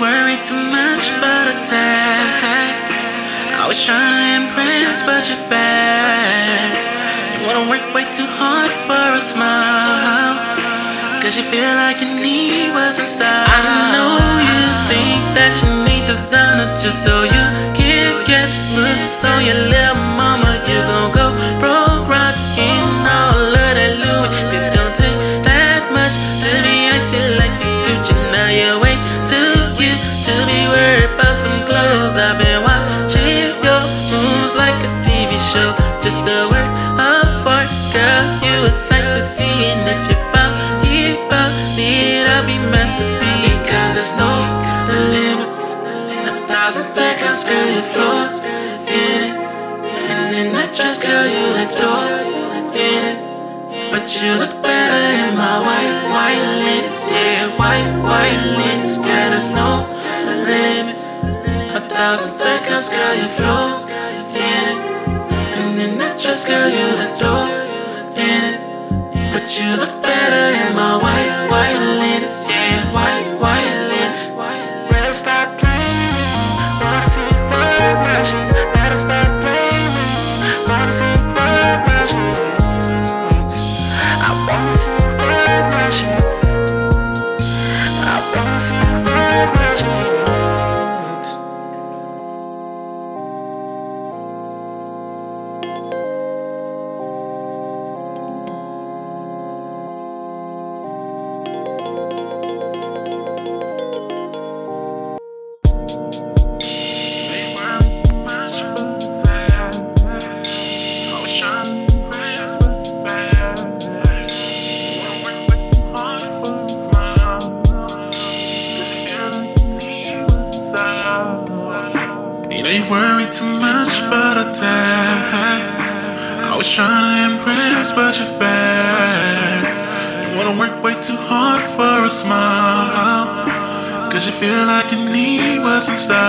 worry too much about a tag. Always trying to impress, but you're bad. You wanna work way too hard for a smile, 'cause you feel like your knee wasn't style. I know you think that you need designer just so you can catch looks, so your little mama, you gon' go broke rockin' all of that Louis. It don't take that much to be icy like you do. Now you ain't too cute to be worried about some clothes. I've been watching your moves like a TV show, just a word of art, girl, you a sight to see. And if you found it, I'll be masterpiece. Because there's no limits, 1,000 seconds, girl, you floor in it. And in that dress, girl, you look door in it. But you look better in my white linens. Yeah, white linens, girl, there's no limits, 1,000 seconds, girl, you floor in it. And in that dress, girl, you look door in it. But you look better in my white linens. Yeah, white linens. Better stop playing me, wanna see blood matches. Better stop playing me, wanna see blood matches. I wanna see blood matches. I wanna see blood matches. They worry too much about a tag. Always trying to impress, but you're bad. You wanna work way too hard for a smile, 'cause you feel like your knee wasn't style.